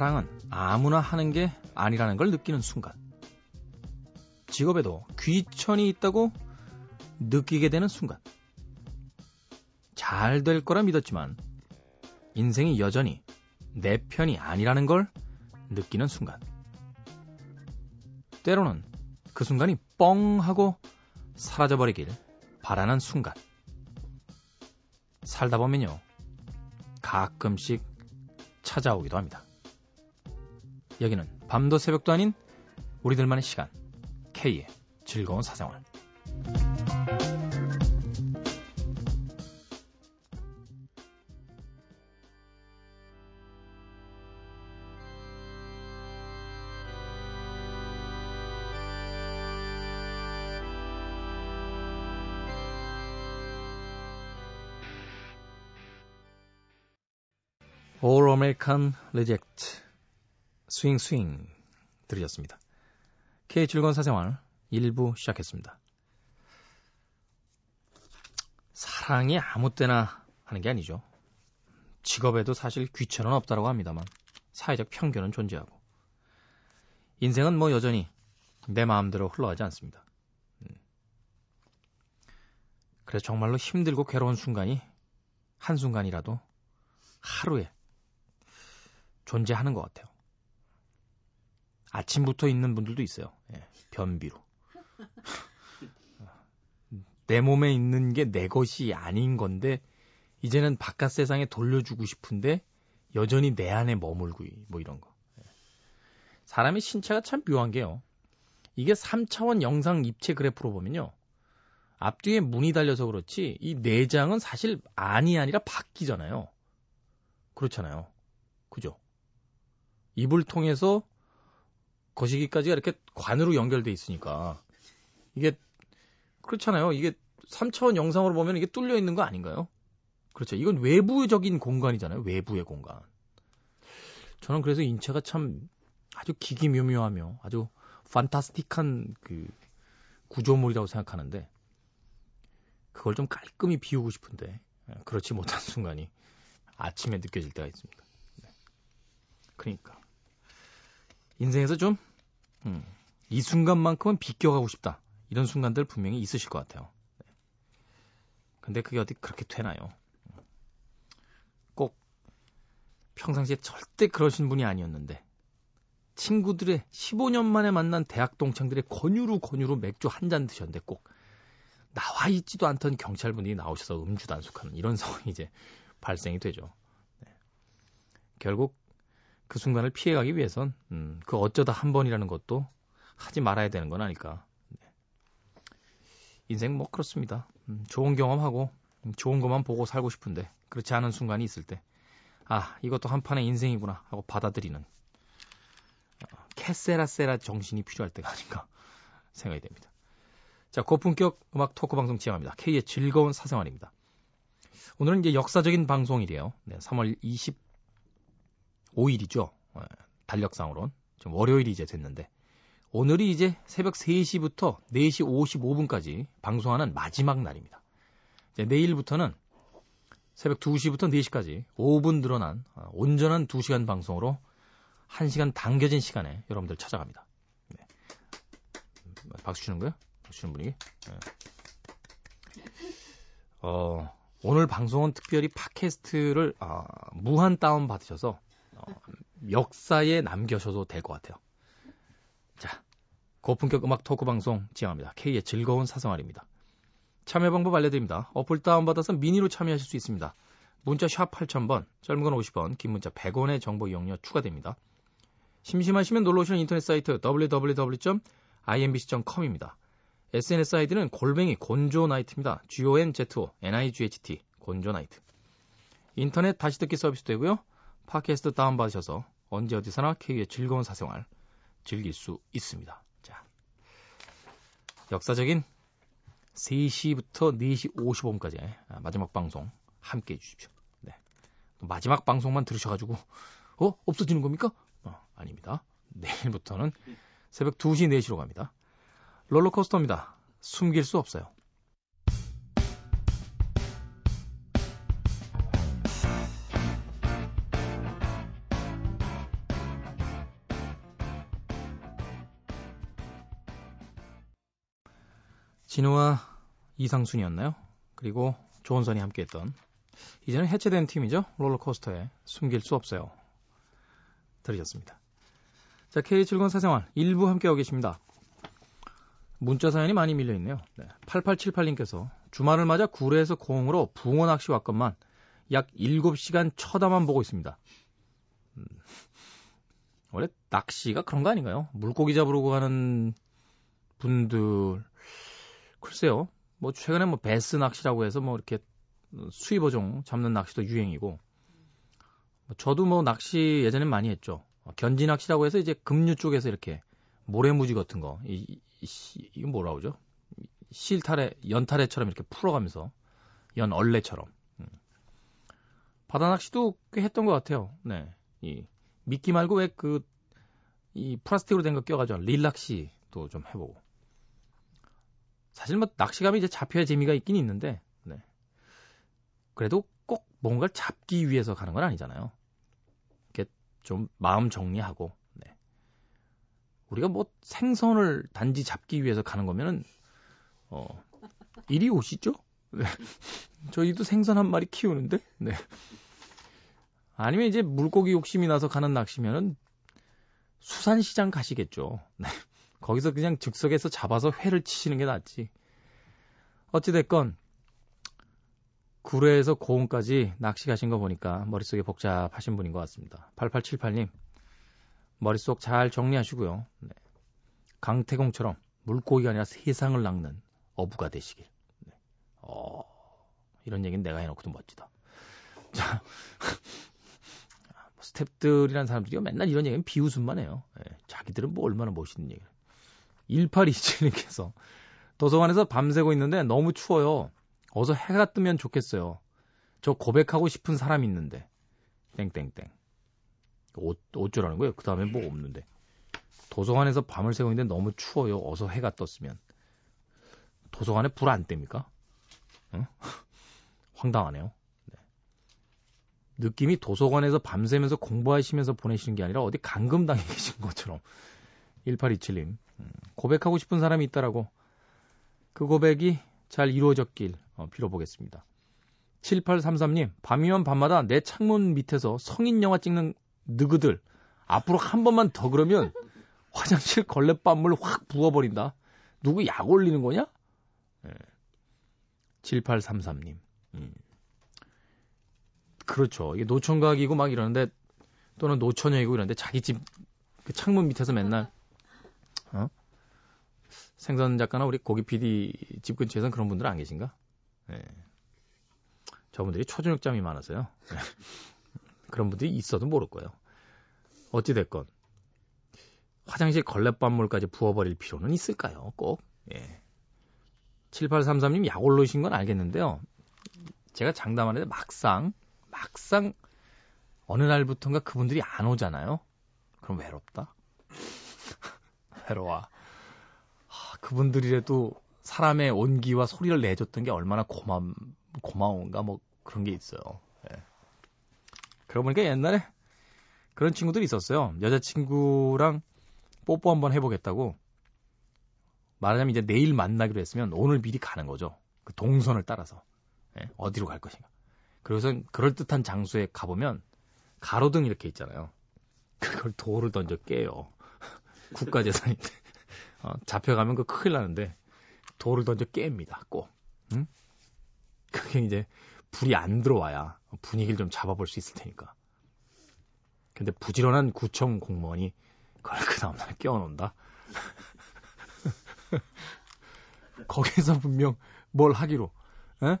사랑은 아무나 하는 게 아니라는 걸 느끼는 순간, 직업에도 귀천이 있다고 느끼게 되는 순간, 잘 될 거라 믿었지만 인생이 여전히 내 편이 아니라는 걸 느끼는 순간, 때로는 그 순간이 뻥 하고 사라져버리길 바라는 순간. 살다 보면요, 가끔씩 찾아오기도 합니다. 여기는 밤도 새벽도 아닌 우리들만의 시간, K의 즐거운 사생활. All American Rejects, 스윙 들으셨습니다. K의 즐거운 사생활 1부 시작했습니다. 사랑이 아무 때나 하는 게 아니죠. 직업에도 사실 귀천은 없다라고 합니다만 사회적 편견은 존재하고, 인생은 뭐 여전히 내 마음대로 흘러가지 않습니다. 그래서 정말로 힘들고 괴로운 순간이 한순간이라도 하루에 존재하는 것 같아요. 아침부터 있는 분들도 있어요. 예, 변비로. 내 몸에 있는 게 내 것이 아닌 건데 이제는 바깥 세상에 돌려주고 싶은데 여전히 내 안에 머물고, 뭐 이런 거. 예. 사람의 신체가 참 묘한 게요, 이게 3차원 영상 입체 그래프로 보면요, 앞뒤에 문이 달려서 그렇지 이 내장은 사실 안이 아니라 바뀌잖아요. 그렇잖아요. 그죠? 입을 통해서 거시기까지가 이렇게 관으로 연결돼 있으니까 이게 그렇잖아요. 이게 3차원 영상으로 보면 이게 뚫려 있는 거 아닌가요? 그렇죠. 이건 외부적인 공간이잖아요. 외부의 공간. 저는 그래서 인체가 참 아주 기기묘묘하며 아주 판타스틱한 그 구조물이라고 생각하는데, 그걸 좀 깔끔히 비우고 싶은데 그렇지 못한 순간이 아침에 느껴질 때가 있습니다. 그러니까 인생에서 좀 이 순간만큼은 비껴가고 싶다, 이런 순간들 분명히 있으실 것 같아요. 근데 그게 어디 그렇게 되나요? 꼭 평상시에 절대 그러신 분이 아니었는데 친구들의 15년 만에 만난 대학 동창들의 권유로 맥주 한 잔 드셨는데 꼭 나와 있지도 않던 경찰분들이 나오셔서 음주 단속하는 이런 상황이 이제 발생이 되죠. 네. 결국 그 순간을 피해가기 위해선 그 어쩌다 한 번이라는 것도 하지 말아야 되는 건 아닐까. 네. 인생 뭐 그렇습니다. 좋은 경험하고 좋은 것만 보고 살고 싶은데 그렇지 않은 순간이 있을 때, 아, 이것도 한판의 인생이구나 하고 받아들이는 캐세라세라 정신이 필요할 때가 아닌가 생각이 됩니다. 자, 고품격 음악 토크 방송 진행합니다. K의 즐거운 사생활입니다. 오늘은 이제 역사적인 방송일이에요. 네, 3월 25일이죠. 달력상으론. 지금 월요일이 이제 됐는데, 오늘이 이제 새벽 3시부터 4시 55분까지 방송하는 마지막 날입니다. 이제 내일부터는 새벽 2시부터 4시까지 5분 늘어난 온전한 2시간 방송으로 1시간 당겨진 시간에 여러분들 찾아갑니다. 네. 박수 치는 거예요? 박수 치는 분위기? 네. 오늘 방송은 특별히 팟캐스트를 무한 다운 받으셔서 역사에 남겨셔도 될 것 같아요. 자, 고품격 음악 토크 방송 진행합니다. K의 즐거운 사생활입니다. 참여 방법 알려드립니다. 어플 다운받아서 미니로 참여하실 수 있습니다. 문자 샵 8000번, 짧은 건 50원, 긴 문자 100원의 정보 이용료 추가됩니다. 심심하시면 놀러오시는 인터넷 사이트 www.imbc.com입니다. SNS 아이디는 @곤조나이트입니다. GONZONIGHT, 곤조나이트. 인터넷 다시 듣기 서비스 되고요. 팟캐스트 다운받으셔서 언제 어디서나 K의 즐거운 사생활 즐길 수 있습니다. 자, 역사적인 3시부터 4시 55분까지의 마지막 방송 함께해 주십시오. 네. 마지막 방송만 들으셔가지고 없어지는 겁니까? 아닙니다. 내일부터는 새벽 2시, 4시로 갑니다. 롤러코스터입니다. 숨길 수 없어요. 진우와 이상순이었나요? 그리고 조원선이 함께했던 이제는 해체된 팀이죠. 롤러코스터에 숨길 수 없어요. 들으셨습니다. 자, K의 즐거운 사생활 1부 함께하고 계십니다. 문자 사연이 많이 밀려있네요. 네, 8878님께서 주말을 맞아 구례에서 공으로 붕어 낚시 왔건만 약 7시간 쳐다만 보고 있습니다. 원래 낚시가 그런 거 아닌가요? 물고기 잡으러 가는 분들 글쎄요. 뭐 최근에 뭐 베스 낚시라고 해서 뭐 이렇게 수입어종 잡는 낚시도 유행이고 저도 뭐 낚시 예전엔 많이 했죠. 견지 낚시라고 해서 이제 급류 쪽에서 이렇게 모래무지 같은 거 이거 뭐라 그러죠? 실타래, 연타래처럼 이렇게 풀어가면서 연얼레처럼 바다 낚시도 꽤 했던 것 같아요. 네, 이 미끼 말고 왜 그 이 플라스틱으로 된 거 껴가지고 릴낚시도 좀 해보고 사실 뭐 낚시감이 이제 잡혀야 재미가 있긴 있는데 네. 그래도 꼭 뭔가를 잡기 위해서 가는 건 아니잖아요. 이렇게 좀 마음 정리하고 네. 우리가 뭐 생선을 단지 잡기 위해서 가는 거면은 이리 오시죠? 네. 저희도 생선 한 마리 키우는데 네. 아니면 이제 물고기 욕심이 나서 가는 낚시면은 수산시장 가시겠죠. 네. 거기서 그냥 즉석에서 잡아서 회를 치시는 게 낫지. 어찌됐건 구례에서 고흥까지 낚시 가신 거 보니까 머릿속에 복잡하신 분인 것 같습니다. 8878님 머릿속 잘 정리하시고요. 네. 강태공처럼 물고기가 아니라 세상을 낚는 어부가 되시길. 네. 이런 얘기는 내가 해놓고도 멋지다. 자, 스탭들이란 사람들이 맨날 이런 얘기는 비웃음만 해요. 네. 자기들은 뭐 얼마나 멋있는 얘기를. 1827님께서 도서관에서 밤새고 있는데 너무 추워요. 어서 해가 뜨면 좋겠어요. 저 고백하고 싶은 사람 있는데 땡땡땡. 어쩌라는 거예요? 그 다음에 뭐 없는데. 도서관에서 밤을 새고 있는데 너무 추워요. 어서 해가 떴으면. 도서관에 불 안 뗍니까? 응? 황당하네요. 네. 느낌이 도서관에서 밤새면서 공부하시면서 보내시는 게 아니라 어디 감금당해 계신 것처럼. 1827님 고백하고 싶은 사람이 있다라고 그 고백이 잘 이루어졌길 빌어보겠습니다. 7833님 밤이면 밤마다 내 창문 밑에서 성인 영화 찍는 느그들 앞으로 한 번만 더 그러면 화장실 걸레밥물 확 부어버린다. 누구 약 올리는 거냐? 네. 7833님 그렇죠. 이게 노천각이고 막 이러는데 또는 노처녀이고 이러는데 자기 집 그 창문 밑에서 맨날 생선 작가나 우리 고기 PD 집 근처에선 그런 분들 안 계신가? 네. 저분들이 초저녁잠이 많아서요. 그런 분들이 있어도 모를 거예요. 어찌됐건 화장실 걸레밥물까지 부어버릴 필요는 있을까요? 꼭. 예. 7833님 약올로이신 건 알겠는데요. 제가 장담하는데 막상 어느 날부턴가 그분들이 안 오잖아요. 그럼 외롭다. 외로워. 그분들이라도 사람의 온기와 소리를 내줬던 게 얼마나 고마운가 뭐 그런 게 있어요. 예. 그러고 보니까 옛날에 그런 친구들이 있었어요. 여자친구랑 뽀뽀 한번 해보겠다고 말하자면 이제 내일 만나기로 했으면 오늘 미리 가는 거죠. 그 동선을 따라서 예? 어디로 갈 것인가. 그래서 그럴듯한 장소에 가보면 가로등 이렇게 있잖아요. 그걸 돌을 던져 깨요. 국가재산인데 잡혀가면 그 큰일 나는데 돌을 던져 깹니다. 꼭. 응? 그게 이제 불이 안 들어와야 분위기를 좀 잡아볼 수 있을 테니까. 근데 부지런한 구청 공무원이 그걸 그 다음날 깨워놓는다. 거기서 분명 뭘 하기로. 에?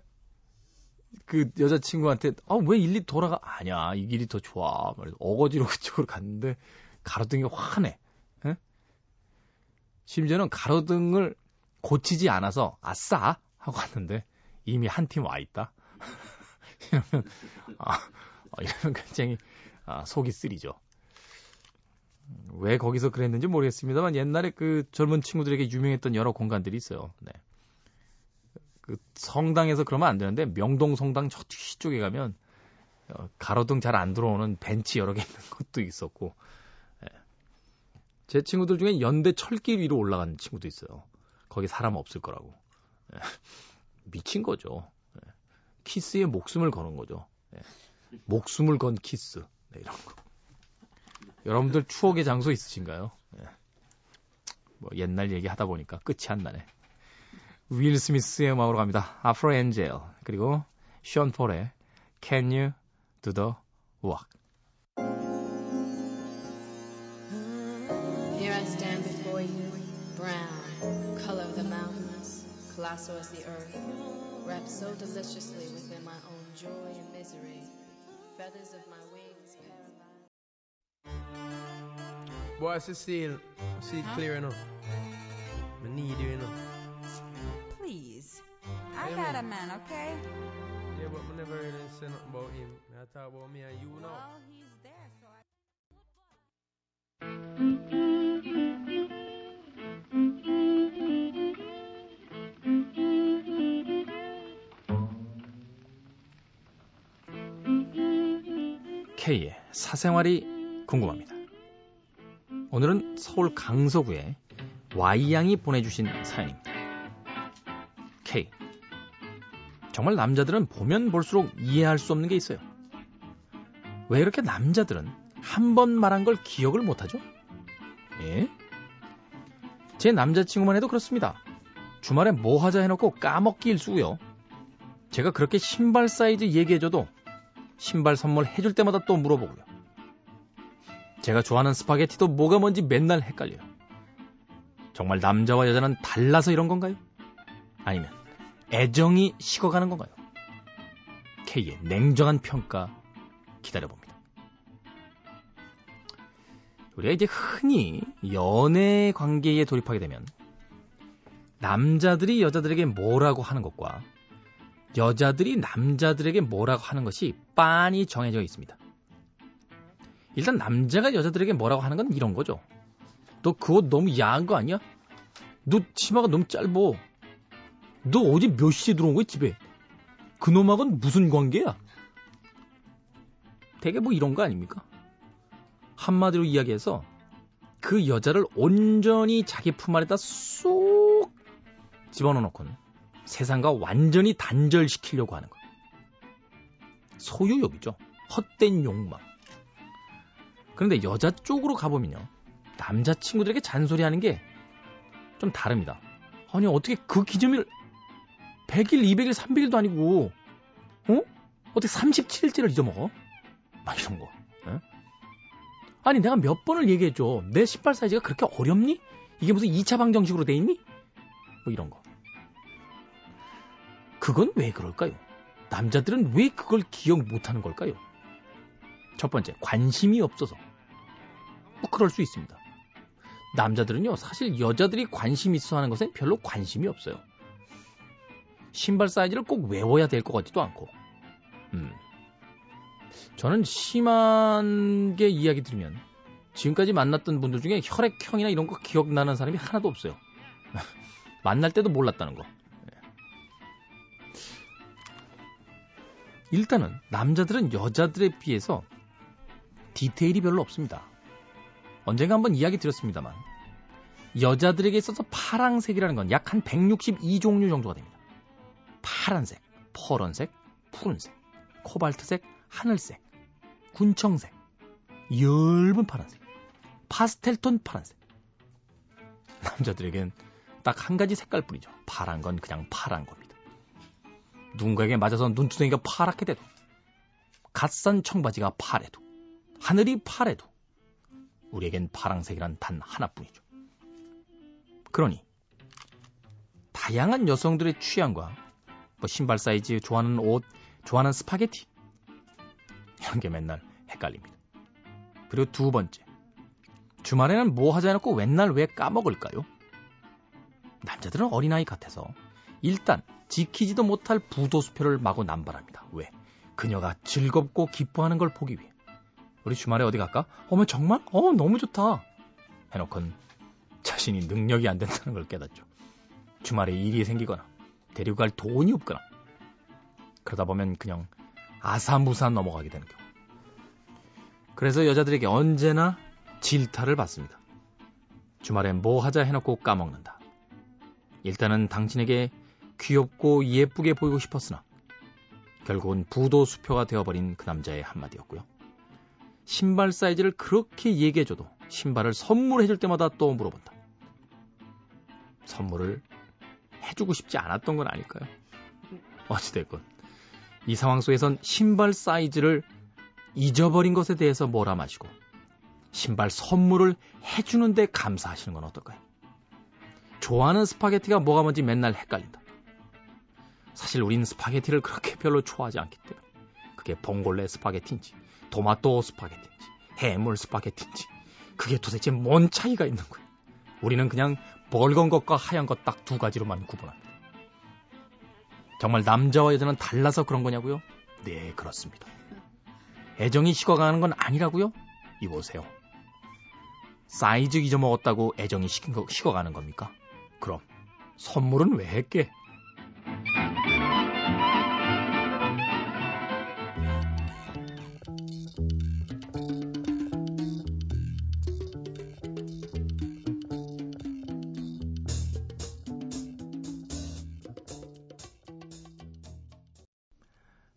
그 여자친구한테 왜 일리 돌아가? 아니야. 이 길이 더 좋아. 어거지로 그쪽으로 갔는데 가로등이 환해. 에? 심지어는 가로등을 고치지 않아서 아싸 하고 왔는데 이미 한 팀 와있다. 이러면 굉장히 속이 쓰리죠. 왜 거기서 그랬는지 모르겠습니다만 옛날에 그 젊은 친구들에게 유명했던 여러 공간들이 있어요. 네. 그 성당에서 그러면 안 되는데 명동 성당 저 뒤쪽에 가면 가로등 잘 안 들어오는 벤치 여러 개 있는 것도 있었고 제 친구들 중에 연대 철길 위로 올라간 친구도 있어요. 거기 사람 없을 거라고. 미친 거죠. 키스에 목숨을 거는 거죠. 목숨을 건 키스. 네, 이런 거. 여러분들 추억의 장소 있으신가요? 뭐 옛날 얘기하다 보니까 끝이 안 나네. 윌 스미스의 음악으로 갑니다. Afro Angel 그리고 션 폴의 Can You Do The Walk. Here I stand before you, brown, color of the mountains, colossal as the earth, wrapped so deliciously within my own joy and misery, feathers of my wings paralyzed. Boy, I should see it, clear enough. I need you enough. Please, I got a man, okay? Yeah, but I never really said nothing about him. I talk about me and you now. Well, he's there, so I... K의 사생활이 궁금합니다. 오늘은 서울 강서구에 Y양이 보내주신 사연입니다. K. 정말 남자들은 보면 볼수록 이해할 수 없는 게 있어요. 왜 이렇게 남자들은 한 번 말한 걸 기억을 못하죠? 예? 제 남자친구만 해도 그렇습니다. 주말에 뭐 하자 해놓고 까먹기 일쑤고요. 제가 그렇게 신발 사이즈 얘기해줘도 신발 선물 해줄 때마다 또 물어보고요. 제가 좋아하는 스파게티도 뭐가 뭔지 맨날 헷갈려요. 정말 남자와 여자는 달라서 이런 건가요? 아니면 애정이 식어가는 건가요? K의 냉정한 평가 기다려봅니다. 우리가 이제 흔히 연애 관계에 돌입하게 되면 남자들이 여자들에게 뭐라고 하는 것과 여자들이 남자들에게 뭐라고 하는 것이 빤히 정해져 있습니다. 일단 남자가 여자들에게 뭐라고 하는 건 이런 거죠. 너 그 옷 너무 야한 거 아니야? 너 치마가 너무 짧어. 너 어제 몇 시에 들어온 거야 집에? 그놈하고는 무슨 관계야? 되게 뭐 이런 거 아닙니까? 한마디로 이야기해서 그 여자를 온전히 자기 품 안에다 쏙 집어넣어놓고는 세상과 완전히 단절시키려고 하는 거예요. 소유욕이죠. 헛된 욕망. 그런데 여자 쪽으로 가보면요, 남자친구들에게 잔소리하는 게 좀 다릅니다. 아니 어떻게 그 기준을 100일, 200일, 300일도 아니고 어떻게 37일째를 잊어먹어? 막 이런 거. 에? 아니 내가 몇 번을 얘기해줘. 내 신발 사이즈가 그렇게 어렵니? 이게 무슨 2차 방정식으로 돼 있니? 뭐 이런 거. 그건 왜 그럴까요? 남자들은 왜 그걸 기억 못하는 걸까요? 첫 번째, 관심이 없어서. 뭐 그럴 수 있습니다. 남자들은요, 사실 여자들이 관심 있어 하는 것에 별로 관심이 없어요. 신발 사이즈를 꼭 외워야 될 것 같지도 않고. 저는 심한 게 이야기 들으면 지금까지 만났던 분들 중에 혈액형이나 이런 거 기억나는 사람이 하나도 없어요. 만날 때도 몰랐다는 거. 일단은 남자들은 여자들에 비해서 디테일이 별로 없습니다. 언젠가 한번 이야기 드렸습니다만 여자들에게 있어서 파랑색이라는 건 약 한 162종류 정도가 됩니다. 파란색, 퍼런색, 푸른색, 코발트색, 하늘색, 군청색, 엷은 파란색, 파스텔톤 파란색. 남자들에겐 딱 한 가지 색깔뿐이죠. 파란 건 그냥 파란 겁니다. 누군가에게 맞아서 눈두덩이가 파랗게 돼도, 갓산 청바지가 파래도, 하늘이 파래도 우리에겐 파랑색이란 단 하나뿐이죠. 그러니 다양한 여성들의 취향과 뭐 신발 사이즈, 좋아하는 옷, 좋아하는 스파게티 이런 게 맨날 헷갈립니다. 그리고 두 번째, 주말에는 뭐 하자 해놓고 맨날 왜 까먹을까요? 남자들은 어린아이 같아서 일단 지키지도 못할 부도수표를 마구 남발합니다. 왜? 그녀가 즐겁고 기뻐하는 걸 보기 위해. 우리 주말에 어디 갈까? 어머 정말? 너무 좋다. 해놓고는 자신이 능력이 안 된다는 걸 깨닫죠. 주말에 일이 생기거나 데리고 갈 돈이 없거나 그러다 보면 그냥 아사무사 넘어가게 되는 경우. 그래서 여자들에게 언제나 질타를 받습니다. 주말에 뭐 하자 해놓고 까먹는다. 일단은 당신에게 귀엽고 예쁘게 보이고 싶었으나 결국은 부도수표가 되어버린 그 남자의 한마디였고요. 신발 사이즈를 그렇게 얘기해줘도 신발을 선물해줄 때마다 또 물어본다. 선물을 해주고 싶지 않았던 건 아닐까요? 어찌됐건 이 상황 속에선 신발 사이즈를 잊어버린 것에 대해서 뭐라 마시고 신발 선물을 해주는 데 감사하시는 건 어떨까요? 좋아하는 스파게티가 뭐가 뭔지 맨날 헷갈린다. 사실 우린 스파게티를 그렇게 별로 좋아하지 않기 때문에 그게 봉골레 스파게티인지 토마토 스파게티인지 해물 스파게티인지 그게 도대체 뭔 차이가 있는 거예요? 우리는 그냥 벌건 것과 하얀 것 딱 두 가지로만 구분합니다. 정말 남자와 여자는 달라서 그런 거냐고요? 네, 그렇습니다. 애정이 식어가는 건 아니라고요? 이보세요. 사이즈 잊어먹었다고 애정이 식어가는 겁니까? 그럼 선물은 왜 했게?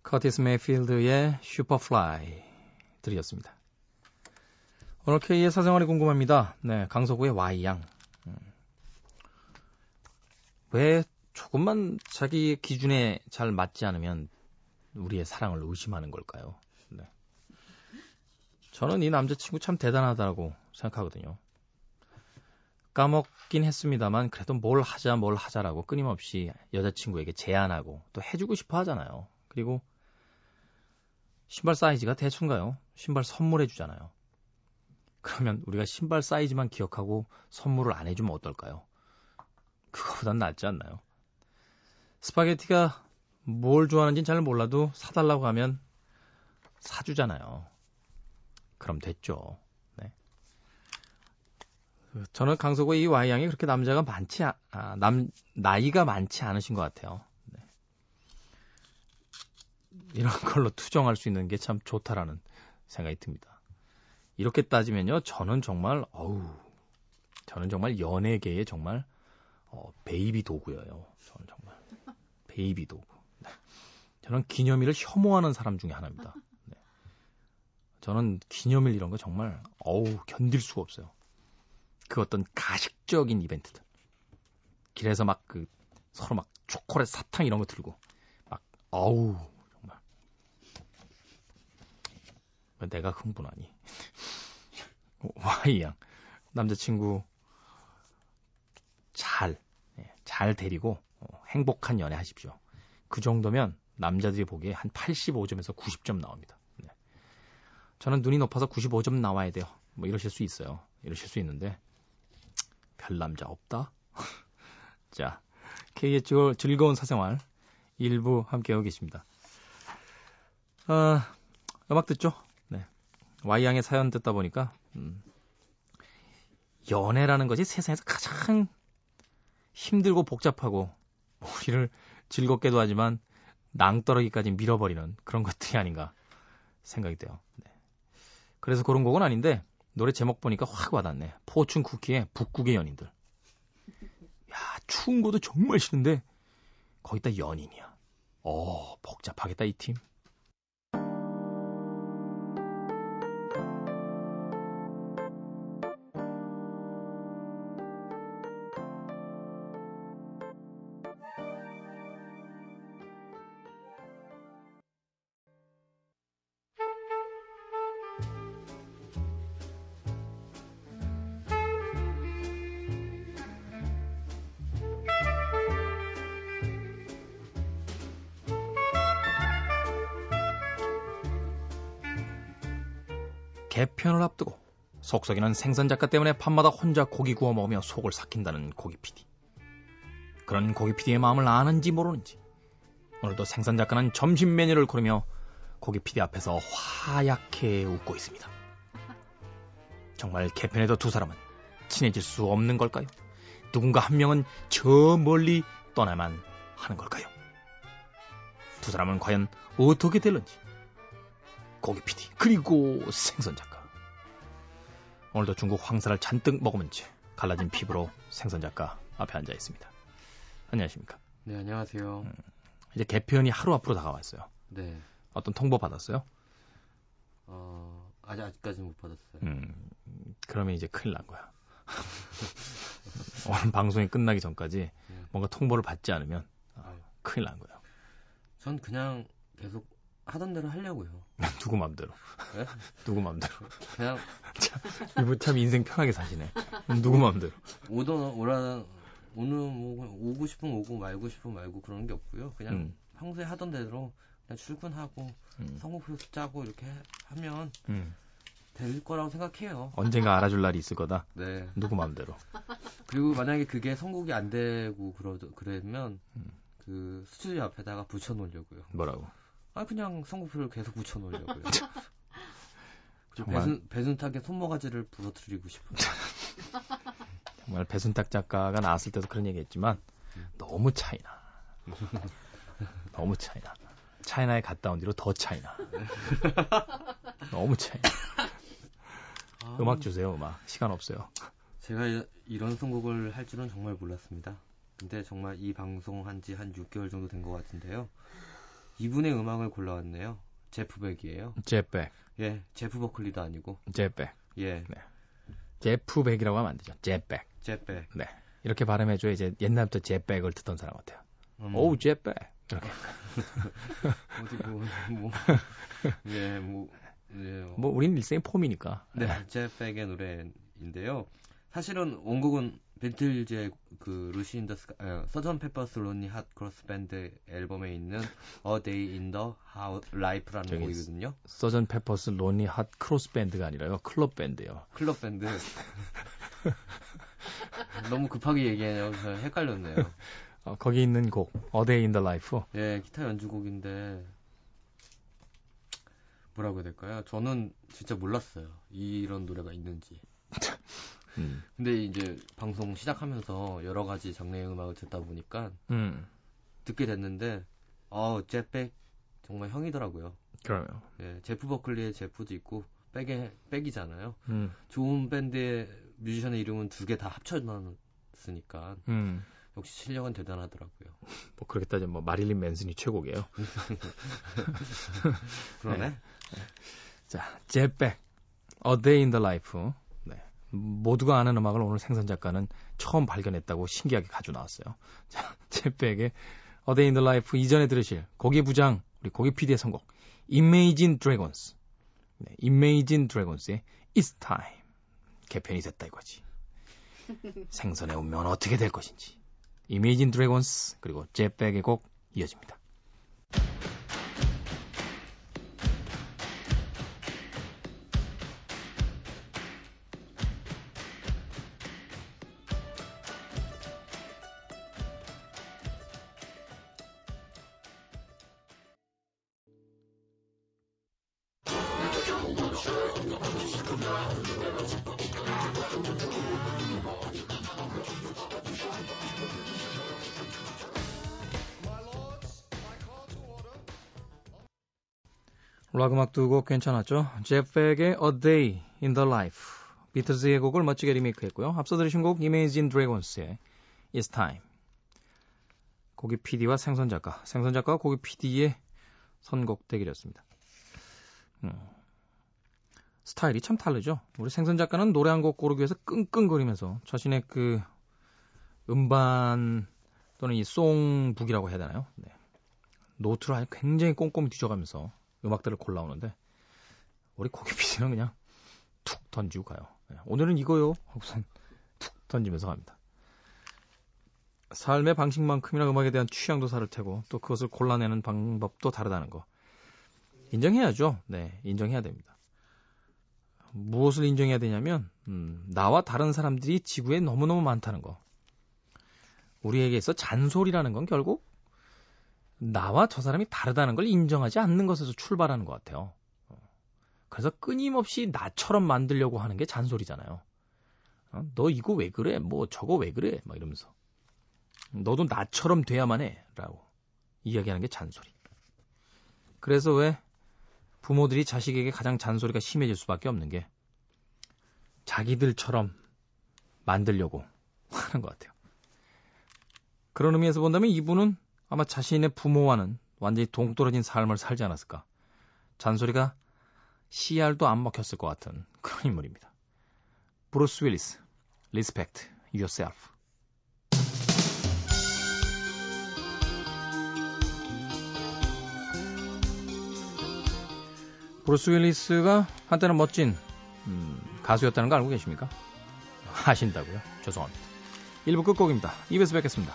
커티스 메이필드의 슈퍼플라이 드렸습니다. 오늘 K의 사생활이 궁금합니다. 네, 강서구의 Y양. 왜 조금만 자기 기준에 잘 맞지 않으면 우리의 사랑을 의심하는 걸까요? 네. 저는 이 남자친구 참 대단하다고 생각하거든요. 까먹긴 했습니다만 그래도 뭘 하자라고 끊임없이 여자친구에게 제안하고 또 해주고 싶어 하잖아요. 그리고 신발 사이즈가 대충가요? 신발 선물해 주잖아요. 그러면 우리가 신발 사이즈만 기억하고 선물을 안 해주면 어떨까요? 그거보단 낫지 않나요? 스파게티가 뭘 좋아하는지는 잘 몰라도 사달라고 하면 사주잖아요. 그럼 됐죠. 네. 저는 강서구 이 Y양이 그렇게 나이가 많지 않으신 것 같아요. 네. 이런 걸로 투정할 수 있는 게 참 좋다라는 생각이 듭니다. 이렇게 따지면요, 저는 정말 연예계의 정말 베이비 도구예요. 저는 정말 베이비 도구. 네. 저는 기념일을 혐오하는 사람 중에 하나입니다. 네. 저는 기념일 이런 거 정말 견딜 수가 없어요. 그 어떤 가식적인 이벤트들. 길에서 막 그 서로 막 초콜릿 사탕 이런 거 들고 막 정말 왜 내가 흥분하니? Y양 남자친구 잘 데리고 행복한 연애 하십시오. 그 정도면 남자들이 보기에 한 85점에서 90점 나옵니다. 네. 저는 눈이 높아서 95점 나와야 돼요. 뭐 이러실 수 있는데 별 남자 없다. 자, K의 즐거운 사생활 1부 함께하고 계십니다. 음악 듣죠? 네. Y양의 사연 듣다 보니까 연애라는 것이 세상에서 가장 힘들고 복잡하고 우리를 즐겁게도 하지만 낭떠러기까지 밀어버리는 그런 것들이 아닌가 생각이 돼요. 네. 그래서 고른 곡은 아닌데 노래 제목 보니까 확 와닿네. 포춘 쿠키의 북극의 연인들. 야, 추운 것도 정말 싫은데 거기다 연인이야. 복잡하겠다 이 팀. 개편을 앞두고 속썩이는 생선 작가 때문에 밤마다 혼자 고기 구워 먹으며 속을 삭힌다는 고기 PD. 그런 고기 PD의 마음을 아는지 모르는지 오늘도 생선 작가는 점심 메뉴를 고르며 고기 PD 앞에서 화약해 웃고 있습니다. 정말 개편에도 두 사람은 친해질 수 없는 걸까요? 누군가 한 명은 저 멀리 떠나만 하는 걸까요? 두 사람은 과연 어떻게 될는지 고기 PD 그리고 생선 작가. 오늘도 중국 황사를 잔뜩 머금은 채 갈라진 피부로 생선 작가 앞에 앉아 있습니다. 안녕하십니까? 네, 안녕하세요. 이제 개편이 하루 앞으로 다가왔어요. 네. 어떤 통보 받았어요? 아직까지는 못 받았어요. 그러면 이제 큰일 난 거야. 오늘 방송이 끝나기 전까지 뭔가 통보를 받지 않으면 큰일 난 거예요. 전 그냥 계속 하던 대로 하려고요. 누구 맘대로. 네? 누구 맘대로. 그냥 이분 참 인생 편하게 사시네. 누구 맘대로. 오늘 뭐 오고 싶으면 오고 말고 싶으면 말고 그런 게 없고요. 그냥 평소에 하던 대로 그냥 출근하고 성공표 짜고 이렇게 하면 될 거라고 생각해요. 언젠가 알아줄 날이 있을 거다. 네. 누구 맘대로. 그리고 만약에 그게 선곡이 안 되고 그러면 그 스튜디오 앞에다가 붙여놓으려고요. 뭐라고? 아 그냥 선곡표를 계속 붙여놓으려고요. 정말... 배순탁의 손모가지를 부러뜨리고 싶어요. 정말 배순탁 작가가 나왔을 때도 그런 얘기했지만 너무 차이나. 너무 차이나. 차이나에 갔다 온 뒤로 더 차이나. 너무 차이나. 음악 주세요. 음악. 시간 없어요. 제가 이런 선곡을 할 줄은 정말 몰랐습니다. 근데 정말 이 방송 한지 한 6개월 정도 된 것 같은데요. 이분의 음악을 골라왔네요. 제프백이에요. 제프백. 예, 제프 버클리도 아니고. 제프백. 예. 네. 제프백이라고 하면 안 되죠. 제프백. 제프백. 네. 이렇게 발음해줘야 이제 옛날부터 제프백을 듣던 사람 같아요. 오우, 제프백. 이렇게. 어디 뭐. 예, 뭐. 예. 뭐, 우린 일생의 폼이니까. 네, 제프백의 노래인데요. 사실은 원곡은 비틀즈의 그 루시 인더 서전 페퍼스 론리 핫 크로스 밴드 앨범에 있는 A Day in the Life라는 곡이거든요. 서전 페퍼스 론리 핫 크로스 밴드가 아니라요. 클럽 밴드요. 클럽 밴드. 너무 급하게 얘기해요. 헷갈렸네요. 거기 있는 곡 A Day in the Life. 예, 기타 연주곡인데 뭐라고 해야 될까요? 저는 진짜 몰랐어요. 이런 노래가 있는지. 근데 이제 방송 시작하면서 여러 가지 장르의 음악을 듣다 보니까 듣게 됐는데 제프백 정말 형이더라고요. 그럼요. 예, 제프 버클리의 제프도 있고 백이잖아요. 좋은 밴드의 뮤지션의 이름은 두 개 다 합쳐놨으니까 역시 실력은 대단하더라고요. 뭐 그렇게 따지면 뭐 마릴린 맨슨이 최고예요. 그러네. 네. 자, 제프백 A Day in the Life. 모두가 아는 음악을 오늘 생선 작가는 처음 발견했다고 신기하게 가지고 나왔어요. 자, 제프백의 A Day in the Life 이전에 들으실 고기 부장 우리 고기 PD의 선곡 Imagine Dragons. 네, Imagine Dragons의 It's Time. 개편이 됐다 이거지. 생선의 운명은 어떻게 될 것인지. Imagine Dragons 그리고 제프백의 곡 이어집니다. 락 음악 두 곡 괜찮았죠? 제프백의 A Day in the Life, 비틀즈의 곡을 멋지게 리메이크했고요. 앞서 들으신 곡 Imagine Dragons의 It's Time. 고기 PD와 생선 작가, 생선 작가와 고기 PD의 선곡 대결이었습니다. 스타일이 참 다르죠. 우리 생선 작가는 노래 한 곡 고르기 위해서 끙끙거리면서 자신의 그 음반 또는 이 송북이라고 해야 되나요? 네. 노트를 굉장히 꼼꼼히 뒤져가면서 음악들을 골라오는데 우리 고기 PD는 그냥 툭 던지고 가요. 오늘은 이거요 하고선 툭 던지면서 갑니다. 삶의 방식만큼이나 음악에 대한 취향도 다를 테고 또 그것을 골라내는 방법도 다르다는 거 인정해야죠. 네, 인정해야 됩니다. 무엇을 인정해야 되냐면 나와 다른 사람들이 지구에 너무너무 많다는 거. 우리에게 있어 잔소리라는 건 결국 나와 저 사람이 다르다는 걸 인정하지 않는 것에서 출발하는 것 같아요. 그래서 끊임없이 나처럼 만들려고 하는 게 잔소리잖아요. 너 이거 왜 그래? 뭐 저거 왜 그래? 막 이러면서 너도 나처럼 돼야만 해 라고 이야기하는 게 잔소리. 그래서 왜 부모들이 자식에게 가장 잔소리가 심해질 수밖에 없는 게 자기들처럼 만들려고 하는 것 같아요. 그런 의미에서 본다면 이분은 아마 자신의 부모와는 완전히 동떨어진 삶을 살지 않았을까. 잔소리가 씨알도 안 먹혔을 것 같은 그런 인물입니다. 브루스 윌리스, Respect Yourself. 브루스 윌리스가 한때는 멋진 가수였다는 거 알고 계십니까? 아신다고요? 죄송합니다. 1부 끝곡입니다. 2부에서 뵙겠습니다.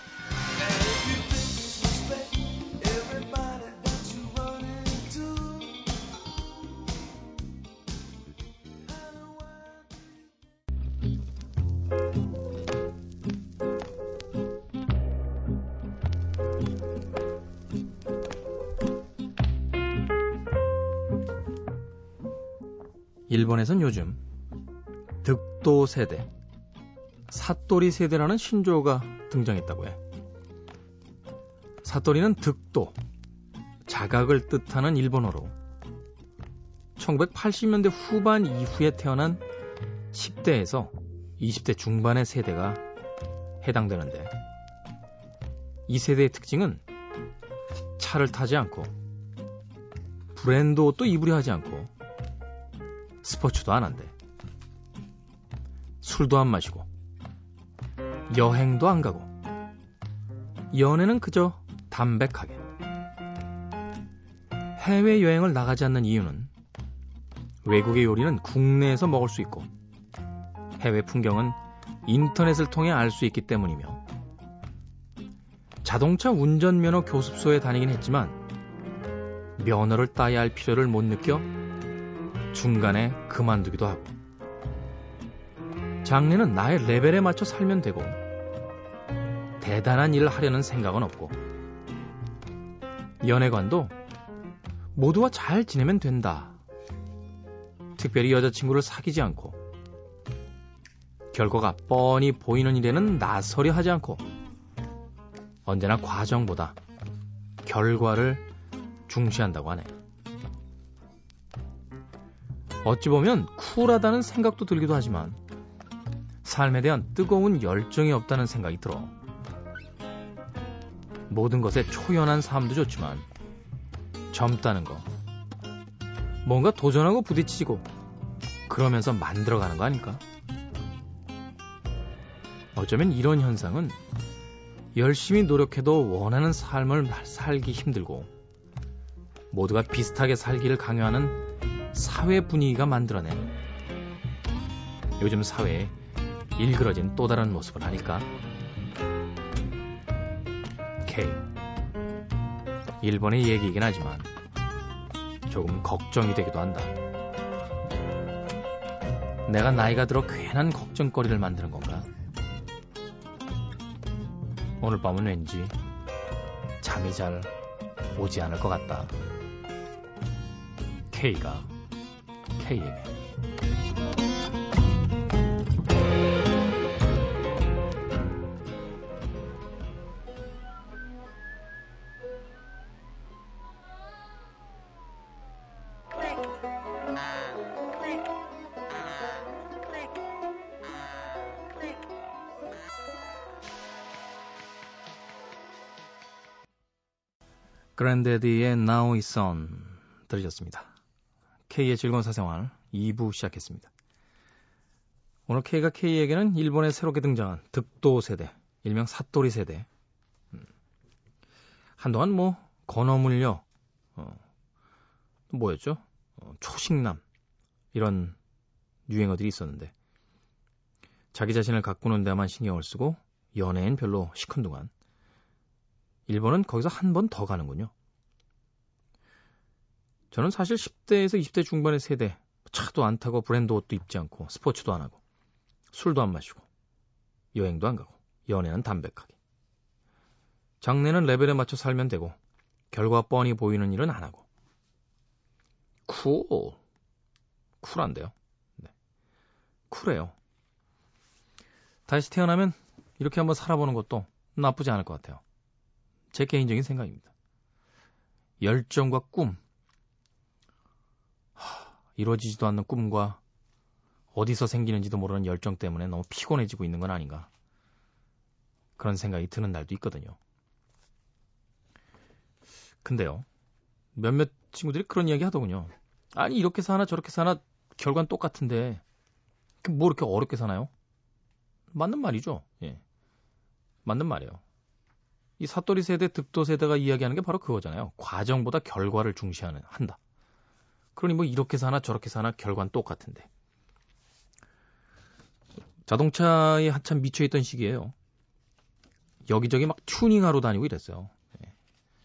일본에선 요즘 득도 세대, 사또리 세대라는 신조어가 등장했다고 해. 사또리는 득도, 자각을 뜻하는 일본어로 1980년대 후반 이후에 태어난 10대에서 20대 중반의 세대가 해당되는데, 이 세대의 특징은 차를 타지 않고 브랜드 옷도 입으려 하지 않고 스포츠도 안 한대. 술도 안 마시고 여행도 안 가고 연애는 그저 담백하게. 해외여행을 나가지 않는 이유는 외국의 요리는 국내에서 먹을 수 있고 해외 풍경은 인터넷을 통해 알 수 있기 때문이며, 자동차 운전면허 교습소에 다니긴 했지만 면허를 따야 할 필요를 못 느껴 중간에 그만두기도 하고, 장래는 나의 레벨에 맞춰 살면 되고 대단한 일을 하려는 생각은 없고, 연애관도 모두와 잘 지내면 된다, 특별히 여자친구를 사귀지 않고 결과가 뻔히 보이는 일에는 나서려 하지 않고 언제나 과정보다 결과를 중시한다고 하네. 어찌 보면 쿨하다는 생각도 들기도 하지만 삶에 대한 뜨거운 열정이 없다는 생각이 들어. 모든 것에 초연한 삶도 좋지만 젊다는 거, 뭔가 도전하고 부딪히고 그러면서 만들어가는 거 아닐까? 어쩌면 이런 현상은 열심히 노력해도 원하는 삶을 살기 힘들고 모두가 비슷하게 살기를 강요하는 사회 분위기가 만들어낸 요즘 사회에 일그러진 또 다른 모습을 아닐까? K. 일본의 얘기이긴 하지만 조금 걱정이 되기도 한다. 내가 나이가 들어 괜한 걱정거리를 만드는 건가? 오늘 밤은 왠지 잠이 잘 오지 않을 것 같다. K가 K에게. Grandaddy의 Now It's On 들으셨습니다. K의 즐거운 사생활 2부 시작했습니다. 오늘 K가 K에게는 일본에 새롭게 등장한 득도 세대, 일명 사또리 세대. 한동안 뭐 건어물려, 뭐였죠? 초식남, 이런 유행어들이 있었는데 자기 자신을 가꾸는 데만 신경을 쓰고 연애엔 별로 시큰둥한. 일본은 거기서 한 번 더 가는군요. 저는 사실 10대에서 20대 중반의 세대, 차도 안 타고 브랜드 옷도 입지 않고 스포츠도 안 하고 술도 안 마시고 여행도 안 가고 연애는 담백하게, 장래는 레벨에 맞춰 살면 되고 결과 뻔히 보이는 일은 안 하고 쿨한데요. 네. 쿨해요. 다시 태어나면 이렇게 한번 살아보는 것도 나쁘지 않을 것 같아요. 제 개인적인 생각입니다. 열정과 꿈, 이루어지지도 않는 꿈과 어디서 생기는지도 모르는 열정 때문에 너무 피곤해지고 있는 건 아닌가. 그런 생각이 드는 날도 있거든요. 근데요, 몇몇 친구들이 그런 이야기 하더군요. 아니 이렇게 사나 저렇게 사나 결과는 똑같은데 뭐 이렇게 어렵게 사나요? 맞는 말이죠. 예, 맞는 말이에요. 이 사또리 세대, 득도 세대가 이야기하는 게 바로 그거잖아요. 과정보다 결과를 중시하는 한다. 그러니 뭐 이렇게 사나 저렇게 사나 결과는 똑같은데. 자동차에 한참 미쳐있던 시기예요. 여기저기 막 튜닝하러 다니고 이랬어요.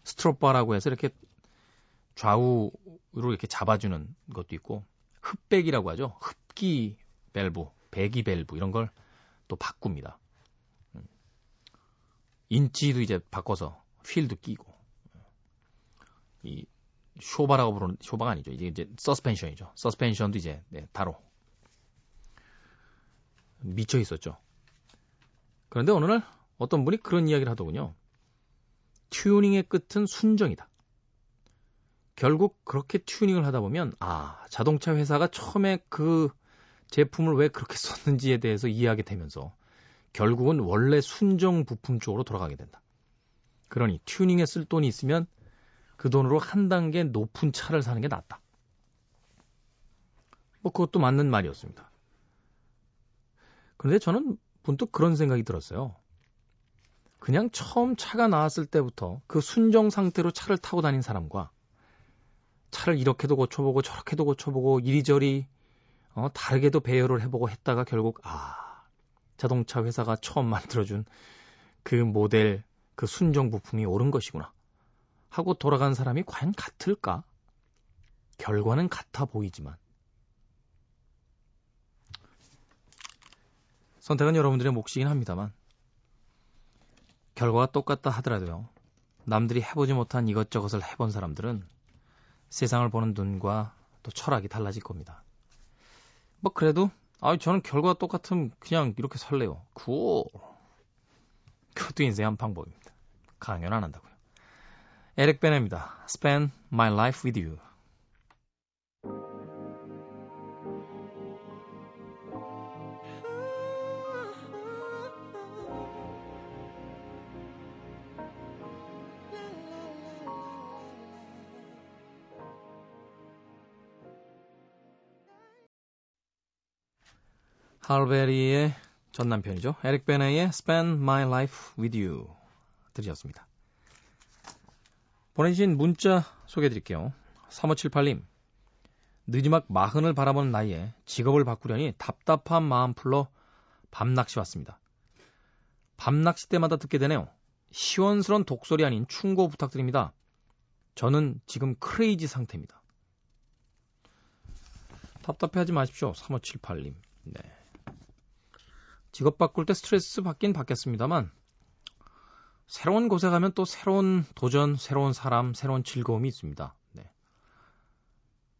스트로바라고 해서 이렇게 좌우로 이렇게 잡아주는 것도 있고, 흡백이라고 하죠. 흡기 밸브, 배기 밸브 이런 걸 또 바꿉니다. 인치도 이제 바꿔서 휠도 끼고, 이 쇼바라고 부르는, 쇼바가 아니죠. 이제 서스펜션이죠. 서스펜션도 이제 네, 다로 미쳐 있었죠. 그런데 어느 날 어떤 분이 그런 이야기를 하더군요. 튜닝의 끝은 순정이다. 결국 그렇게 튜닝을 하다 보면 아, 자동차 회사가 처음에 그 제품을 왜 그렇게 썼는지에 대해서 이해하게 되면서 결국은 원래 순정 부품 쪽으로 돌아가게 된다. 그러니 튜닝에 쓸 돈이 있으면 그 돈으로 한 단계 높은 차를 사는 게 낫다. 뭐 그것도 맞는 말이었습니다. 그런데 저는 문득 그런 생각이 들었어요. 그냥 처음 차가 나왔을 때부터 그 순정 상태로 차를 타고 다닌 사람과 차를 이렇게도 고쳐보고 저렇게도 고쳐보고 이리저리 다르게도 배열을 해보고 했다가 결국 아, 자동차 회사가 처음 만들어준 그 모델, 그 순정 부품이 옳은 것이구나 하고 돌아간 사람이 과연 같을까? 결과는 같아 보이지만 선택은 여러분들의 몫이긴 합니다만 결과가 똑같다 하더라도요, 남들이 해보지 못한 이것저것을 해본 사람들은 세상을 보는 눈과 또 철학이 달라질 겁니다. 뭐 그래도 저는 결과가 똑같으면 그냥 이렇게 살래요. 굿. 그것도 인생의 한 방법입니다. 강연 안 한다고요. 에릭 베네입니다. Spend my life with you. 할베리의 전남편이죠. 에릭 베네의 Spend My Life With You 들으셨습니다. 보내주신 문자 소개해드릴게요. 3578님, 늦지막 40을 바라보는 나이에 직업을 바꾸려니 답답한 마음 풀러 밤낚시 왔습니다. 밤낚시 때마다 듣게 되네요. 시원스런 독설이 아닌 충고 부탁드립니다. 저는 지금 크레이지 상태입니다. 답답해하지 마십시오. 3578님. 네. 직업 바꿀 때 스트레스 받긴 받겠습니다만 새로운 곳에 가면 또 새로운 도전, 새로운 사람, 새로운 즐거움이 있습니다. 네.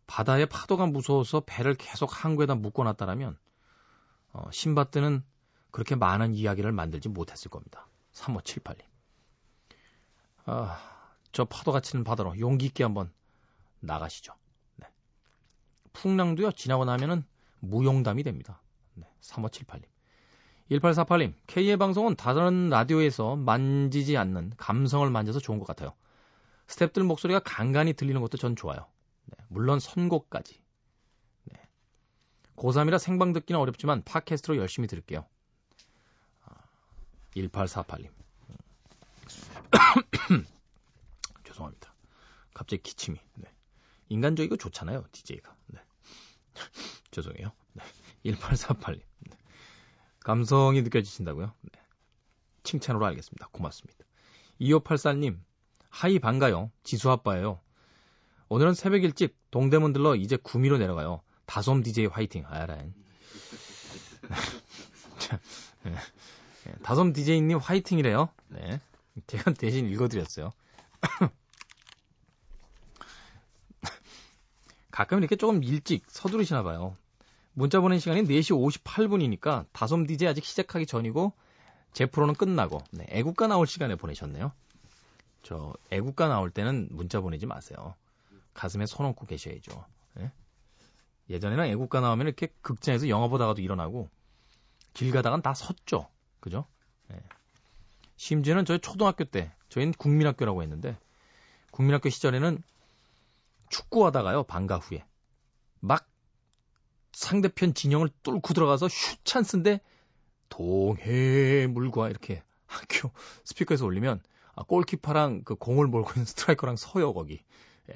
바다의 파도가 무서워서 배를 계속 항구에다 묶어놨다라면 신밧드는 그렇게 많은 이야기를 만들지 못했을 겁니다. 3578님. 저 파도가 치는 바다로 용기 있게 한번 나가시죠. 네. 풍랑도요, 지나고 나면은 무용담이 됩니다. 네, 3578님. 1848님, K의 방송은 다른 라디오에서 만지지 않는 감성을 만져서 좋은 것 같아요. 스태프들 목소리가 간간히 들리는 것도 전 좋아요. 네, 물론 선곡까지. 네. 고3이라 생방 듣기는 어렵지만 팟캐스트로 열심히 들을게요. 1848님. 죄송합니다. 갑자기 기침이. 네. 인간적이고 좋잖아요, DJ가. 네. 죄송해요. 네. 1848님. 네. 감성이 느껴지신다고요? 네. 칭찬으로 알겠습니다. 고맙습니다. 2584님. 하이 반가요. 지수아빠예요. 오늘은 새벽 일찍 동대문 들러 이제 구미로 내려가요. 다솜 DJ 화이팅. 아야라인. 네. 다솜 DJ님 화이팅이래요. 네. 제가 대신 읽어드렸어요. 가끔 이렇게 조금 일찍 서두르시나 봐요. 문자 보낸 시간이 4시 58분이니까 다솜 DJ 아직 시작하기 전이고 제 프로는 끝나고 네, 애국가 나올 시간에 보내셨네요. 저 애국가 나올 때는 문자 보내지 마세요. 가슴에 손 얹고 계셔야죠. 네? 예전에는 애국가 나오면 이렇게 극장에서 영화 보다가도 일어나고 길 가다간 다 섰죠. 그죠? 네. 심지어는 저희 초등학교 때, 저희는 국민학교라고 했는데 국민학교 시절에는 축구하다가요, 방과 후에 막 상대편 진영을 뚫고 들어가서 슛 찬스인데 동해물과 이렇게 학교 스피커에서 올리면 골키퍼랑 그 공을 몰고 있는 스트라이커랑 서요 거기.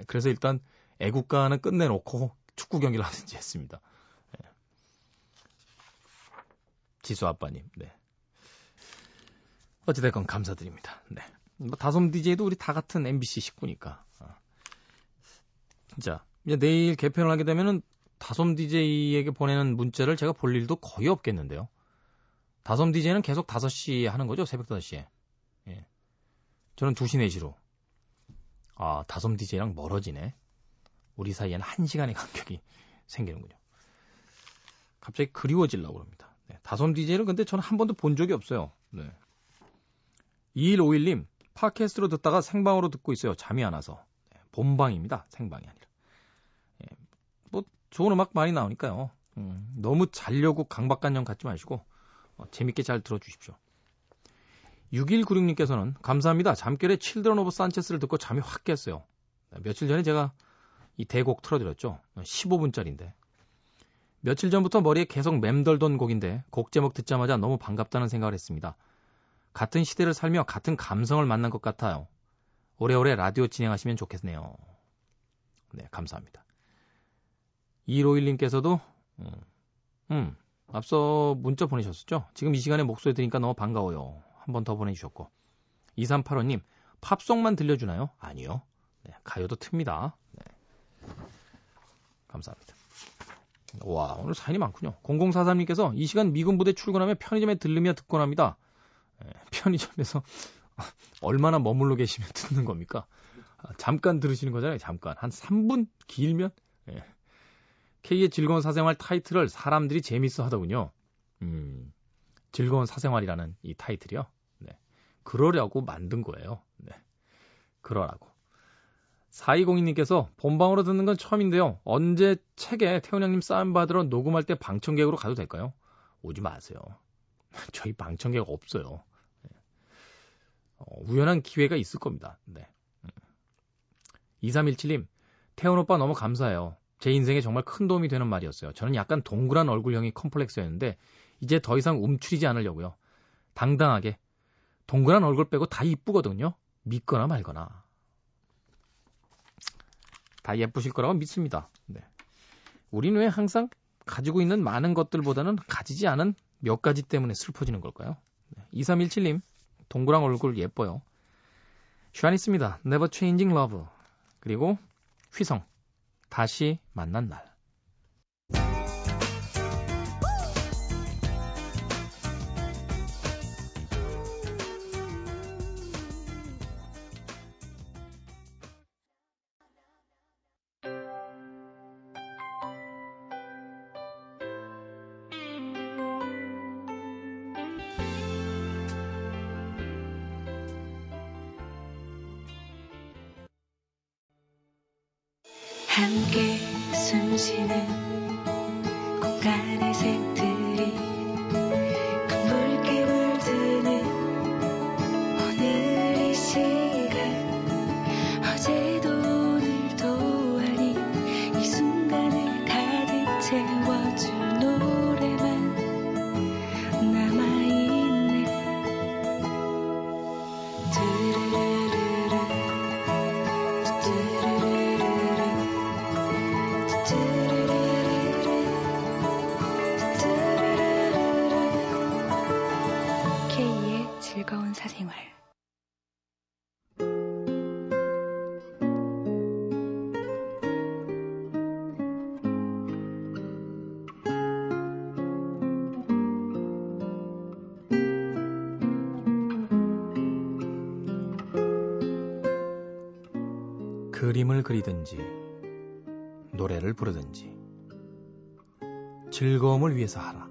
그래서 일단 애국가는 끝내놓고 축구 경기를 하든지 했습니다. 지수 아빠님, 네. 어찌됐건 감사드립니다. 네. 뭐 다솜 DJ도 우리 다 같은 MBC 식구니까. 자, 이제 내일 개편을 하게 되면은 다솜 DJ에게 보내는 문자를 제가 볼 일도 거의 없겠는데요. 다솜 DJ는 계속 5시 하는 거죠? 새벽 5시에. 예. 저는 2시 4시로. 아, 다솜 DJ랑 멀어지네. 우리 사이에는 1시간의 간격이 생기는군요. 갑자기 그리워지려고 합니다. 네, 다솜 DJ를 근데 저는 한 번도 본 적이 없어요. 네. 2151님, 팟캐스트로 듣다가 생방으로 듣고 있어요. 잠이 안 와서. 네, 본방입니다. 생방이 아니라. 예, 뭐 좋은 음악 많이 나오니까요. 너무 자려고 강박관념 갖지 마시고 재밌게 잘 들어주십시오. 6196님께서는 감사합니다. 잠결에 칠드런 오브 산체스를 듣고 잠이 확 깼어요. 며칠 전에 제가 이 대곡 틀어드렸죠. 15분짜리인데 며칠 전부터 머리에 계속 맴돌던 곡인데 곡 제목 듣자마자 너무 반갑다는 생각을 했습니다. 같은 시대를 살며 같은 감성을 만난 것 같아요. 오래오래 라디오 진행하시면 좋겠네요. 네, 감사합니다. 2151님께서도 앞서 문자 보내셨었죠? 지금 이 시간에 목소리 들으니까 너무 반가워요. 한 번 더 보내주셨고. 2385님, 팝송만 들려주나요? 아니요. 네, 가요도 틉니다. 네. 감사합니다. 와, 오늘 사연이 많군요. 0043님께서 이 시간 미군 부대 출근하며 편의점에 들르며 듣곤 합니다. 네, 편의점에서 얼마나 머물러 계시면 듣는 겁니까? 잠깐 들으시는 거잖아요. 잠깐. 한 3분? 길면? 네. K의 즐거운 사생활 타이틀을 사람들이 재밌어 하더군요. 즐거운 사생활이라는 이 타이틀이요. 네. 그러려고 만든 거예요. 네. 그러라고. 4202님께서 본방으로 듣는 건 처음인데요. 언제 책에 태훈 형님 사인 받으러 녹음할 때 방청객으로 가도 될까요? 오지 마세요. 저희 방청객 없어요. 네. 우연한 기회가 있을 겁니다. 네. 2317님, 태훈 오빠 너무 감사해요. 제 인생에 정말 큰 도움이 되는 말이었어요. 저는 약간 동그란 얼굴형이 컴플렉스였는데 이제 더 이상 움츠리지 않으려고요. 당당하게 동그란 얼굴 빼고 다 이쁘거든요. 믿거나 말거나. 다 예쁘실 거라고 믿습니다. 네. 우리는 왜 항상 가지고 있는 많은 것들보다는 가지지 않은 몇 가지 때문에 슬퍼지는 걸까요? 네. 2317님, 동그란 얼굴 예뻐요. 샤니스입니다. Never Changing Love. 그리고 휘성, 다시 만난 날. 함께 숨쉬는 공간의 색들이 검붉게 물드는 오늘 이 시간 어제도 오늘도 아닌 이 순간을 가득 채워줄 노래만 남아있네. 즐거운 사생활. 그림을 그리든지 노래를 부르든지 즐거움을 위해서 하라.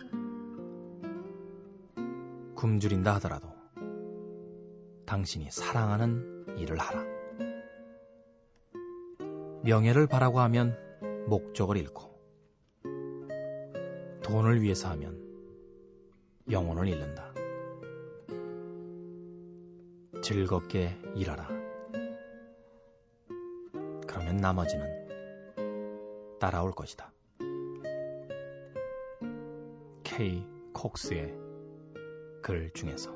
굶주린다 하더라도 당신이 사랑하는 일을 하라. 명예를 바라고 하면 목적을 잃고 돈을 위해서 하면 영혼을 잃는다. 즐겁게 일하라. 그러면 나머지는 따라올 것이다. K. 콕스의 글 중에서.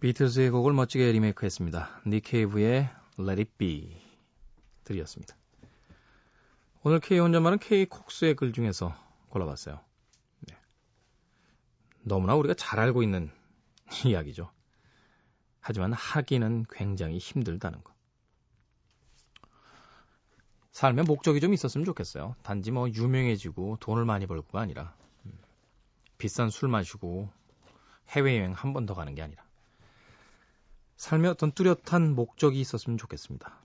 비틀즈의 곡을 멋지게 리메이크했습니다. 닉 케이브의 Let It Be 들이었습니다. 오늘 K 혼자만은 K 콕스의 글 중에서 골라봤어요. 네. 너무나 우리가 잘 알고 있는 이야기죠. 하지만 하기는 굉장히 힘들다는 거. 삶에 목적이 좀 있었으면 좋겠어요. 단지 뭐 유명해지고 돈을 많이 벌고가 아니라 비싼 술 마시고 해외여행 한 번 더 가는 게 아니라 삶에 어떤 뚜렷한 목적이 있었으면 좋겠습니다.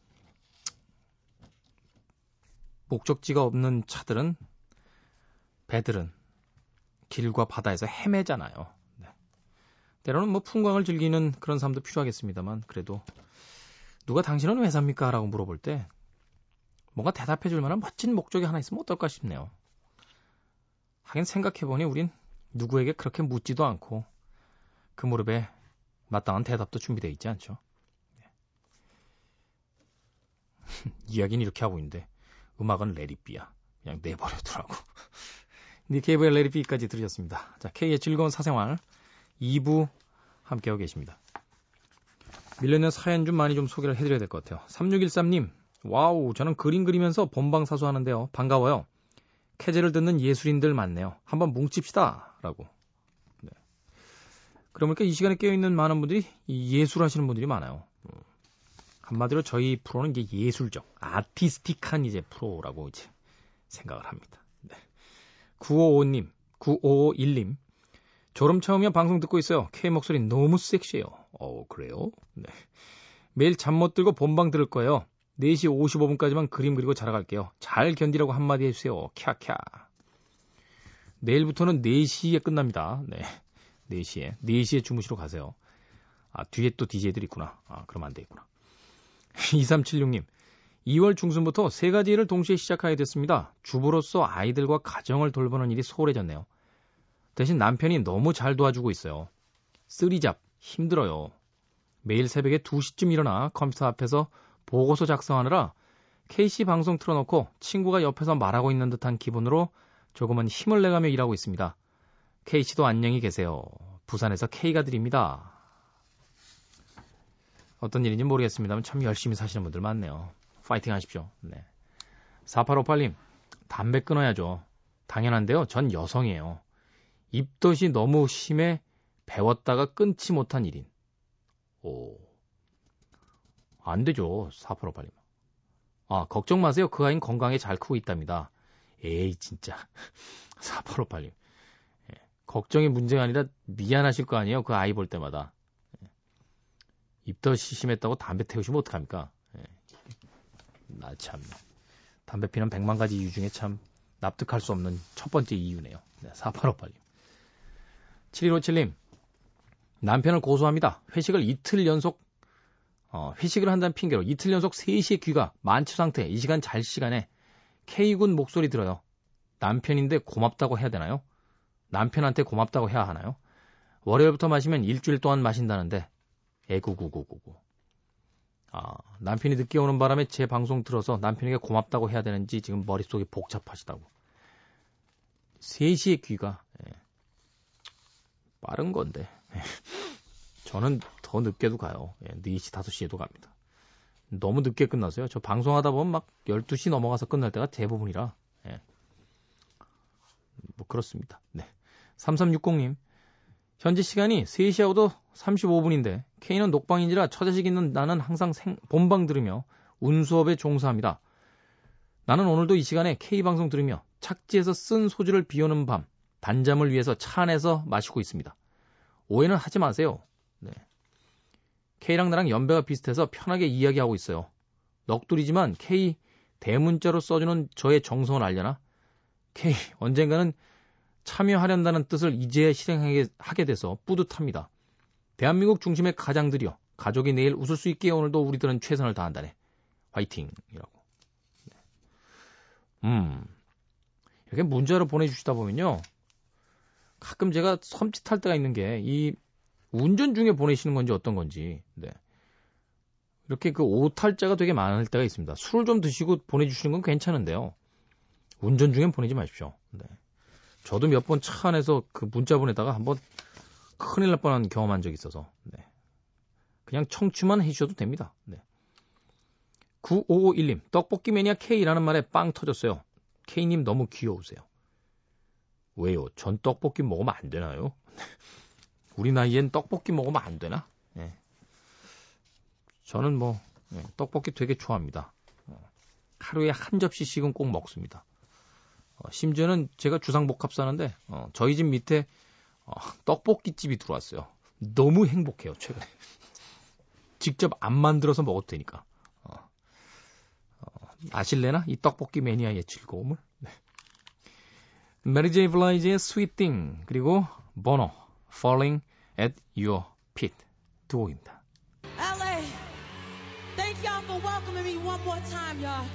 목적지가 없는 차들은, 배들은 길과 바다에서 헤매잖아요. 네. 때로는 뭐 풍광을 즐기는 그런 사람도 필요하겠습니다만 그래도 누가 당신은 왜 삽니까? 라고 물어볼 때 뭔가 대답해 줄 만한 멋진 목적이 하나 있으면 어떨까 싶네요. 하긴 생각해보니 우린 누구에게 그렇게 묻지도 않고 그 무릎에 마땅한 대답도 준비되어 있지 않죠. 네. 이야기는 이렇게 하고 있는데 음악은 레리비야. 그냥 내버려두라고. 니케이브의 레리비까지 들으셨습니다. 자, K의 즐거운 사생활 2부 함께하고 계십니다. 밀레니얼 사연 좀 많이 좀 소개를 해드려야 될 것 같아요. 3613님, 와우, 저는 그림 그리면서 본방사수 하는데요. 반가워요. 캐제를 듣는 예술인들 많네요. 한번 뭉칩시다. 라고. 그러니까 이 시간에 깨어있는 많은 분들이 예술하시는 분들이 많아요. 한마디로 저희 프로는 이제 예술적, 아티스틱한 이제 프로라고 이제 생각을 합니다. 네. 951님, 졸음 참으며 방송 듣고 있어요. K 목소리 너무 섹시해요. 그래요? 네. 매일 잠 못 들고 본방 들을 거예요. 4시 55분까지만 그림 그리고 자러 갈게요. 잘 견디라고 한마디 해주세요. 캬캬. 내일부터는 4시에 끝납니다. 네. 4시에 주무시러 가세요. 아, 뒤에 또 DJ들이 있구나. 아, 그러면 안 되겠구나. 2376님, 2월 중순부터 세 가지 일을 동시에 시작하게 됐습니다. 주부로서 아이들과 가정을 돌보는 일이 소홀해졌네요. 대신 남편이 너무 잘 도와주고 있어요. 쓰리잡, 힘들어요. 매일 새벽에 2시쯤 일어나 컴퓨터 앞에서 보고서 작성하느라 KC 방송 틀어놓고 친구가 옆에서 말하고 있는 듯한 기분으로 조금은 힘을 내가며 일하고 있습니다. K씨도 안녕히 계세요. 부산에서 K가 드립니다. 어떤 일인지 모르겠습니다만 참 열심히 사시는 분들 많네요. 파이팅 하십시오. 네. 4858님, 담배 끊어야죠. 당연한데요. 전 여성이에요. 입덧이 너무 심해 배웠다가 끊지 못한 일인. 오, 안 되죠. 4858님. 아, 걱정 마세요. 그 아이는 건강에 잘 크고 있답니다. 에이, 진짜. 4858님. 걱정이 문제가 아니라 미안하실 거 아니에요. 그 아이 볼 때마다. 입덧이 심했다고 담배 태우시면 어떡합니까? 나 참. 담배 피는 100만 가지 이유 중에 참 납득할 수 없는 첫 번째 이유네요. 4858님. 7157님. 남편을 고소합니다. 회식을 한다는 핑계로 이틀 연속 3시에 귀가 만취 상태. 이 시간 잘 시간에 K군 목소리 들어요. 남편인데 고맙다고 해야 되나요? 남편한테 고맙다고 해야 하나요? 월요일부터 마시면 일주일 동안 마신다는데 에구구구구구. 아, 남편이 늦게 오는 바람에 제 방송 들어서 남편에게 고맙다고 해야 되는지 지금 머릿속이 복잡하시다고. 3시에 귀가. 예. 빠른 건데. 예. 저는 더 늦게도 가요. 예, 4시, 5시에도 갑니다. 너무 늦게 끝나서요. 저 방송하다 보면 막 12시 넘어가서 끝날 때가 대부분이라. 예. 뭐 그렇습니다. 네. 3360님, 현재 시간이 3시하고도 35분인데 K는 녹방인지라 처자식 있는 나는 항상 본방 들으며 운수업에 종사합니다. 나는 오늘도 이 시간에 K방송 들으며 착지에서 쓴 소주를 비우는 밤 단잠을 위해서 차 안에서 마시고 있습니다. 오해는 하지 마세요. 네. K랑 나랑 연배가 비슷해서 편하게 이야기하고 있어요. 넋두리지만 K 대문자로 써주는 저의 정성을 알려나? K, 언젠가는 참여하련다는 뜻을 이제 실행하게 돼서 뿌듯합니다. 대한민국 중심의 가장들이여, 가족이 내일 웃을 수 있게 오늘도 우리들은 최선을 다한다네. 화이팅이라고. 이렇게 문자로 보내주시다 보면요, 가끔 제가 섬찟할 때가 있는 게 이 운전 중에 보내시는 건지 어떤 건지. 네. 이렇게 그 오탈자가 되게 많을 때가 있습니다. 술을 좀 드시고 보내주시는 건 괜찮은데요, 운전 중엔 보내지 마십시오. 네. 저도 몇 번 차 안에서 그 문자 보내다가 한번 큰일 날 뻔한 경험한 적이 있어서. 네. 그냥 청취만 해주셔도 됩니다. 네. 9551님, 떡볶이 매니아 K라는 말에 빵 터졌어요. K님 너무 귀여우세요. 왜요? 전 떡볶이 먹으면 안 되나요? 우리 나이엔 떡볶이 먹으면 안 되나? 네. 저는 뭐 떡볶이 되게 좋아합니다. 하루에 한 접시씩은 꼭 먹습니다. 심지어는 제가 주상복합 사는데 저희 집 밑에 떡볶이집이 들어왔어요. 너무 행복해요, 최근에. 직접 안 만들어서 먹어도 되니까. 아실래나? 이 떡볶이 매니아의 즐거움을. 네. Mary J. Blige의 Sweet Thing, 그리고 Bono, Falling at Your Feet 두곡입니다. LA, thank y'all for welcoming me one more time, y'all.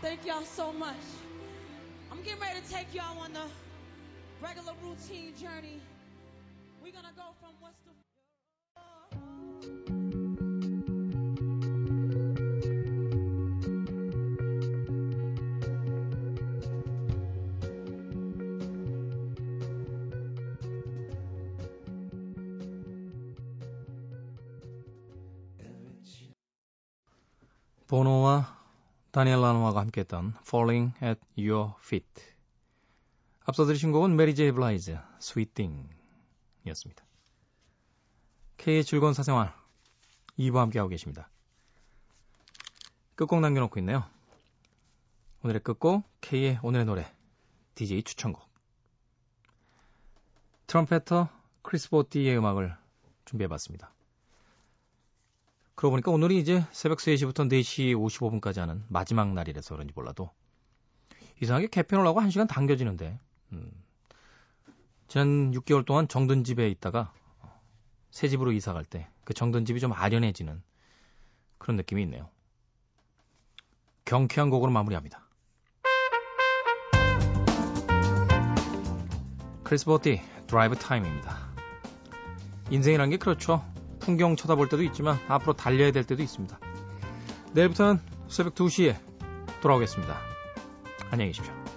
Thank y'all so much. I'm getting ready to take y'all on the regular routine journey. We're gonna go from what's the... 보노와 다니엘 라노아가 함께했던 Falling at Your Feet. 앞서 들으신 곡은 메리 제이 블라이즈, Sweet Thing 이었습니다. K의 즐거운 사생활 2부 함께하고 계십니다. 끝곡 남겨놓고 있네요. 오늘의 끝곡, K의 오늘의 노래 DJ 추천곡. 트럼펫터 크리스 보티의 음악을 준비해봤습니다. 그러고 보니까 오늘이 이제 새벽 3시부터 4시 55분까지 하는 마지막 날이라서 그런지 몰라도 이상하게 개편을 하고 1시간 당겨지는데, 지난 6개월 동안 정든 집에 있다가 새 집으로 이사 갈 때 그 정든 집이 좀 아련해지는 그런 느낌이 있네요. 경쾌한 곡으로 마무리합니다. 크리스 보티, 드라이브 타임입니다. 인생이란 게 그렇죠. 풍경 쳐다볼 때도 있지만 앞으로 달려야 될 때도 있습니다. 내일부터는 새벽 2시에 돌아오겠습니다. 안녕히 계십시오.